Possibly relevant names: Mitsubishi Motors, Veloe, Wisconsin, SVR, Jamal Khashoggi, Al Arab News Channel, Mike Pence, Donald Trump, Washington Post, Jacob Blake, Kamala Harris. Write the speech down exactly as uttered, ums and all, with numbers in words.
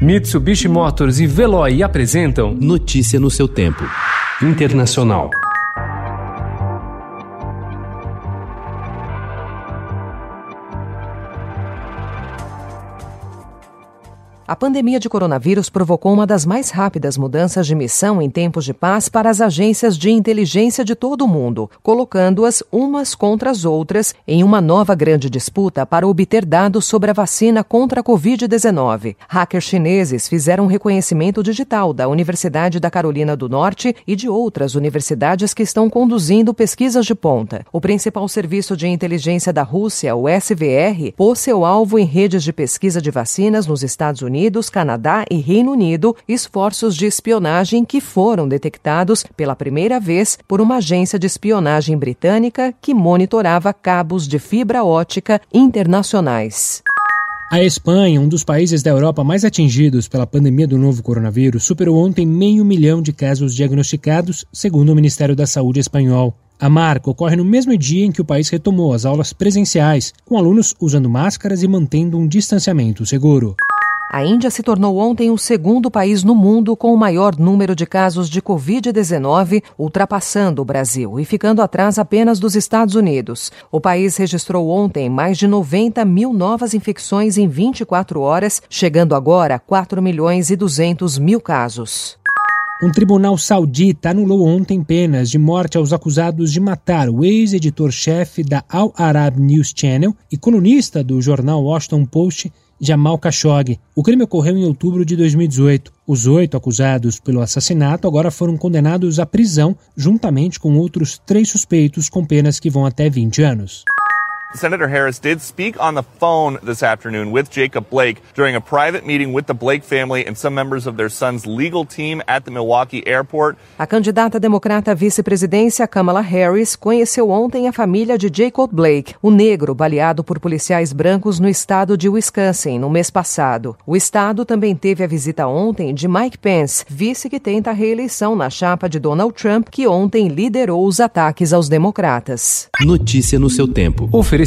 Mitsubishi Motors e Veloe apresentam Notícia no seu tempo. Internacional. A pandemia de coronavírus provocou uma das mais rápidas mudanças de missão em tempos de paz para as agências de inteligência de todo o mundo, colocando-as umas contra as outras em uma nova grande disputa para obter dados sobre a vacina contra a covid dezenove. Hackers chineses fizeram um reconhecimento digital da Universidade da Carolina do Norte e de outras universidades que estão conduzindo pesquisas de ponta. O principal serviço de inteligência da Rússia, o S V R, pôs seu alvo em redes de pesquisa de vacinas nos Estados Unidos, Unidos, Canadá e Reino Unido, esforços de espionagem que foram detectados pela primeira vez por uma agência de espionagem britânica que monitorava cabos de fibra ótica internacionais. A Espanha, um dos países da Europa mais atingidos pela pandemia do novo coronavírus, superou ontem meio milhão de casos diagnosticados, segundo o Ministério da Saúde espanhol. A marca ocorre no mesmo dia em que o país retomou as aulas presenciais, com alunos usando máscaras e mantendo um distanciamento seguro. A Índia se tornou ontem o segundo país no mundo com o maior número de casos de covid dezenove, ultrapassando o Brasil e ficando atrás apenas dos Estados Unidos. O país registrou ontem mais de noventa mil novas infecções em vinte e quatro horas, chegando agora a quatro milhões e duzentos mil casos. Um tribunal saudita anulou ontem penas de morte aos acusados de matar o ex-editor-chefe da Al Arab News Channel e colunista do jornal Washington Post, Jamal Khashoggi. O crime ocorreu em outubro de dois mil e dezoito. Os oito acusados pelo assassinato agora foram condenados à prisão, juntamente com outros três suspeitos com penas que vão até vinte anos. Senator Harris did speak on the phone this afternoon with Jacob Blake during a private meeting with the Blake family and some members of their son's legal team at the Milwaukee airport. A candidata democrata à vice-presidência Kamala Harris conheceu ontem a família de Jacob Blake, o negro baleado por policiais brancos no estado de Wisconsin no mês passado. O estado também teve a visita ontem de Mike Pence, vice que tenta a reeleição na chapa de Donald Trump, que ontem liderou os ataques aos democratas. Notícia no seu tempo. Oferecimento